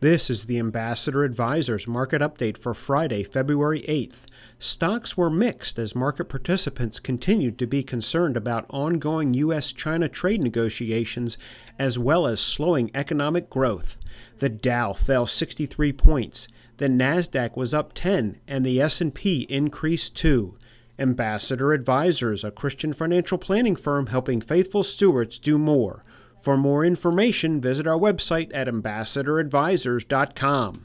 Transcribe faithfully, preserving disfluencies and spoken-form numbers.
This is the Ambassador Advisors market update for Friday, February eighth. Stocks were mixed as market participants continued to be concerned about ongoing U S China trade negotiations as well as slowing economic growth. The Dow fell sixty-three points, the NASDAQ was up ten, and the S and P increased two. Ambassador Advisors, a Christian financial planning firm helping faithful stewards do more. For more information, visit our website at ambassador advisors dot com.